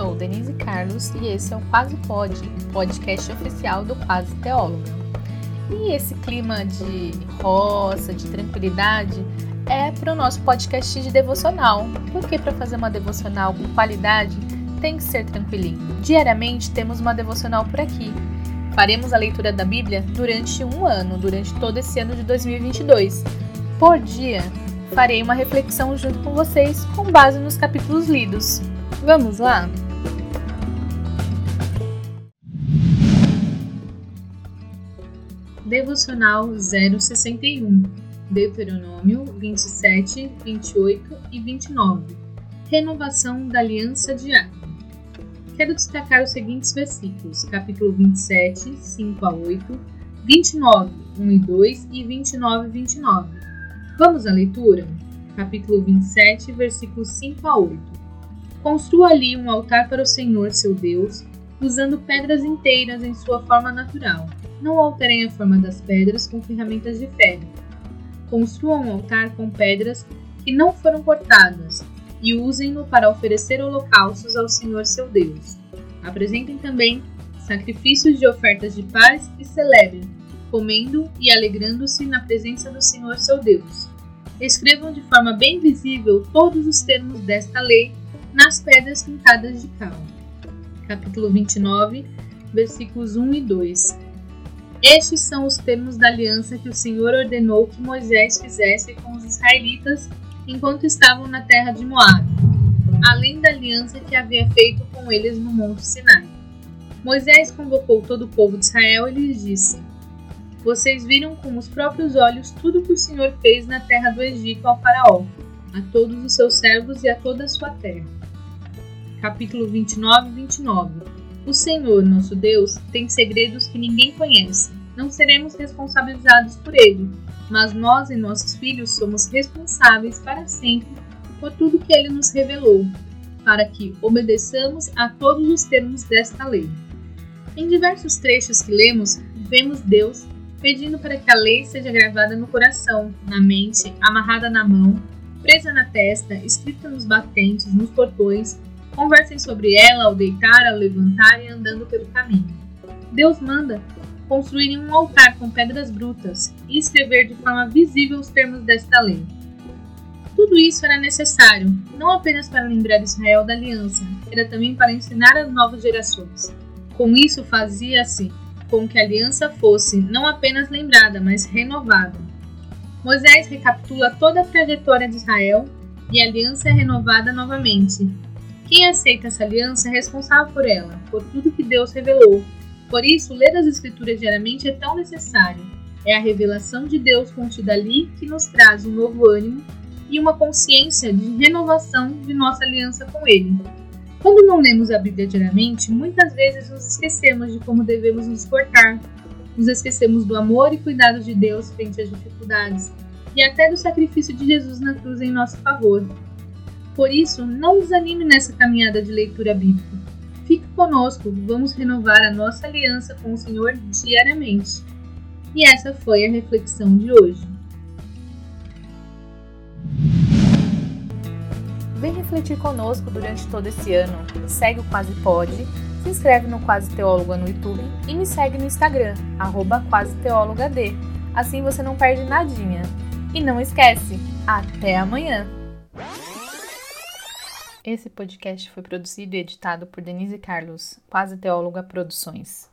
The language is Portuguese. sou Denise Carlos e esse é o Quase Pod, podcast oficial do Quase Teólogo. E esse clima de roça, de tranquilidade, é para o nosso podcast de devocional, porque para fazer uma devocional com qualidade tem que ser tranquilinho. Diariamente temos uma devocional por aqui. Faremos a leitura da Bíblia durante um ano, durante todo esse ano de 2022. Por dia, farei uma reflexão junto com vocês com base nos capítulos lidos. Vamos lá? Devocional 061, Deuteronômio 27, 28 e 29. Renovação da aliança de Arne. Quero destacar os seguintes versículos, capítulo 27, 5 a 8, 29, 1 e 2 e 29, 29. Vamos à leitura? Capítulo 27, versículos 5 a 8. Construa ali um altar para o Senhor, seu Deus, usando pedras inteiras em sua forma natural. Não alterem a forma das pedras com ferramentas de ferro. Construa um altar com pedras que não foram cortadas e usem-no para oferecer holocaustos ao Senhor, seu Deus. Apresentem também sacrifícios de ofertas de paz e celebrem, comendo e alegrando-se na presença do Senhor, seu Deus. Escrevam de forma bem visível todos os termos desta lei nas pedras pintadas de cal. Capítulo 29, versículos 1 e 2. Estes são os termos da aliança que o Senhor ordenou que Moisés fizesse com os israelitas enquanto estavam na terra de Moabe, além da aliança que havia feito com eles no Monte Sinai. Moisés convocou todo o povo de Israel e lhes disse: Vocês viram com os próprios olhos tudo que o Senhor fez na terra do Egito ao faraó, a todos os seus servos e a toda a sua terra. Capítulo 29, 29. O Senhor, nosso Deus, tem segredos que ninguém conhece. Não seremos responsabilizados por ele, mas nós e nossos filhos somos responsáveis para sempre por tudo que ele nos revelou, para que obedeçamos a todos os termos desta lei. Em diversos trechos que lemos, vemos Deus pedindo para que a lei seja gravada no coração, na mente, amarrada na mão, presa na testa, escrita nos batentes, nos portões. Conversem sobre ela ao deitar, ao levantar e andando pelo caminho. Deus manda construírem um altar com pedras brutas e escrever de forma visível os termos desta lei. Tudo isso era necessário, não apenas para lembrar Israel da aliança, era também para ensinar as novas gerações. Com isso fazia-se com que a aliança fosse não apenas lembrada, mas renovada. Moisés recapitula toda a trajetória de Israel e a aliança é renovada novamente. Quem aceita essa aliança é responsável por ela, por tudo que Deus revelou. Por isso, ler as Escrituras diariamente é tão necessário. É a revelação de Deus contida ali que nos traz um novo ânimo e uma consciência de renovação de nossa aliança com Ele. Quando não lemos a Bíblia diariamente, muitas vezes nos esquecemos de como devemos nos portar. Nos esquecemos do amor e cuidado de Deus frente às dificuldades e até do sacrifício de Jesus na cruz em nosso favor. Por isso, não desanime nessa caminhada de leitura bíblica. Fique conosco, vamos renovar a nossa aliança com o Senhor diariamente. E essa foi a reflexão de hoje. Vem refletir conosco durante todo esse ano. Segue o Quase Pod, se inscreve no Quase Teólogo no YouTube e me segue no Instagram, @QuaseTeólogoAD. Assim você não perde nadinha. E não esquece, até amanhã! Esse podcast foi produzido e editado por Denise Carlos, Quase Teóloga Produções.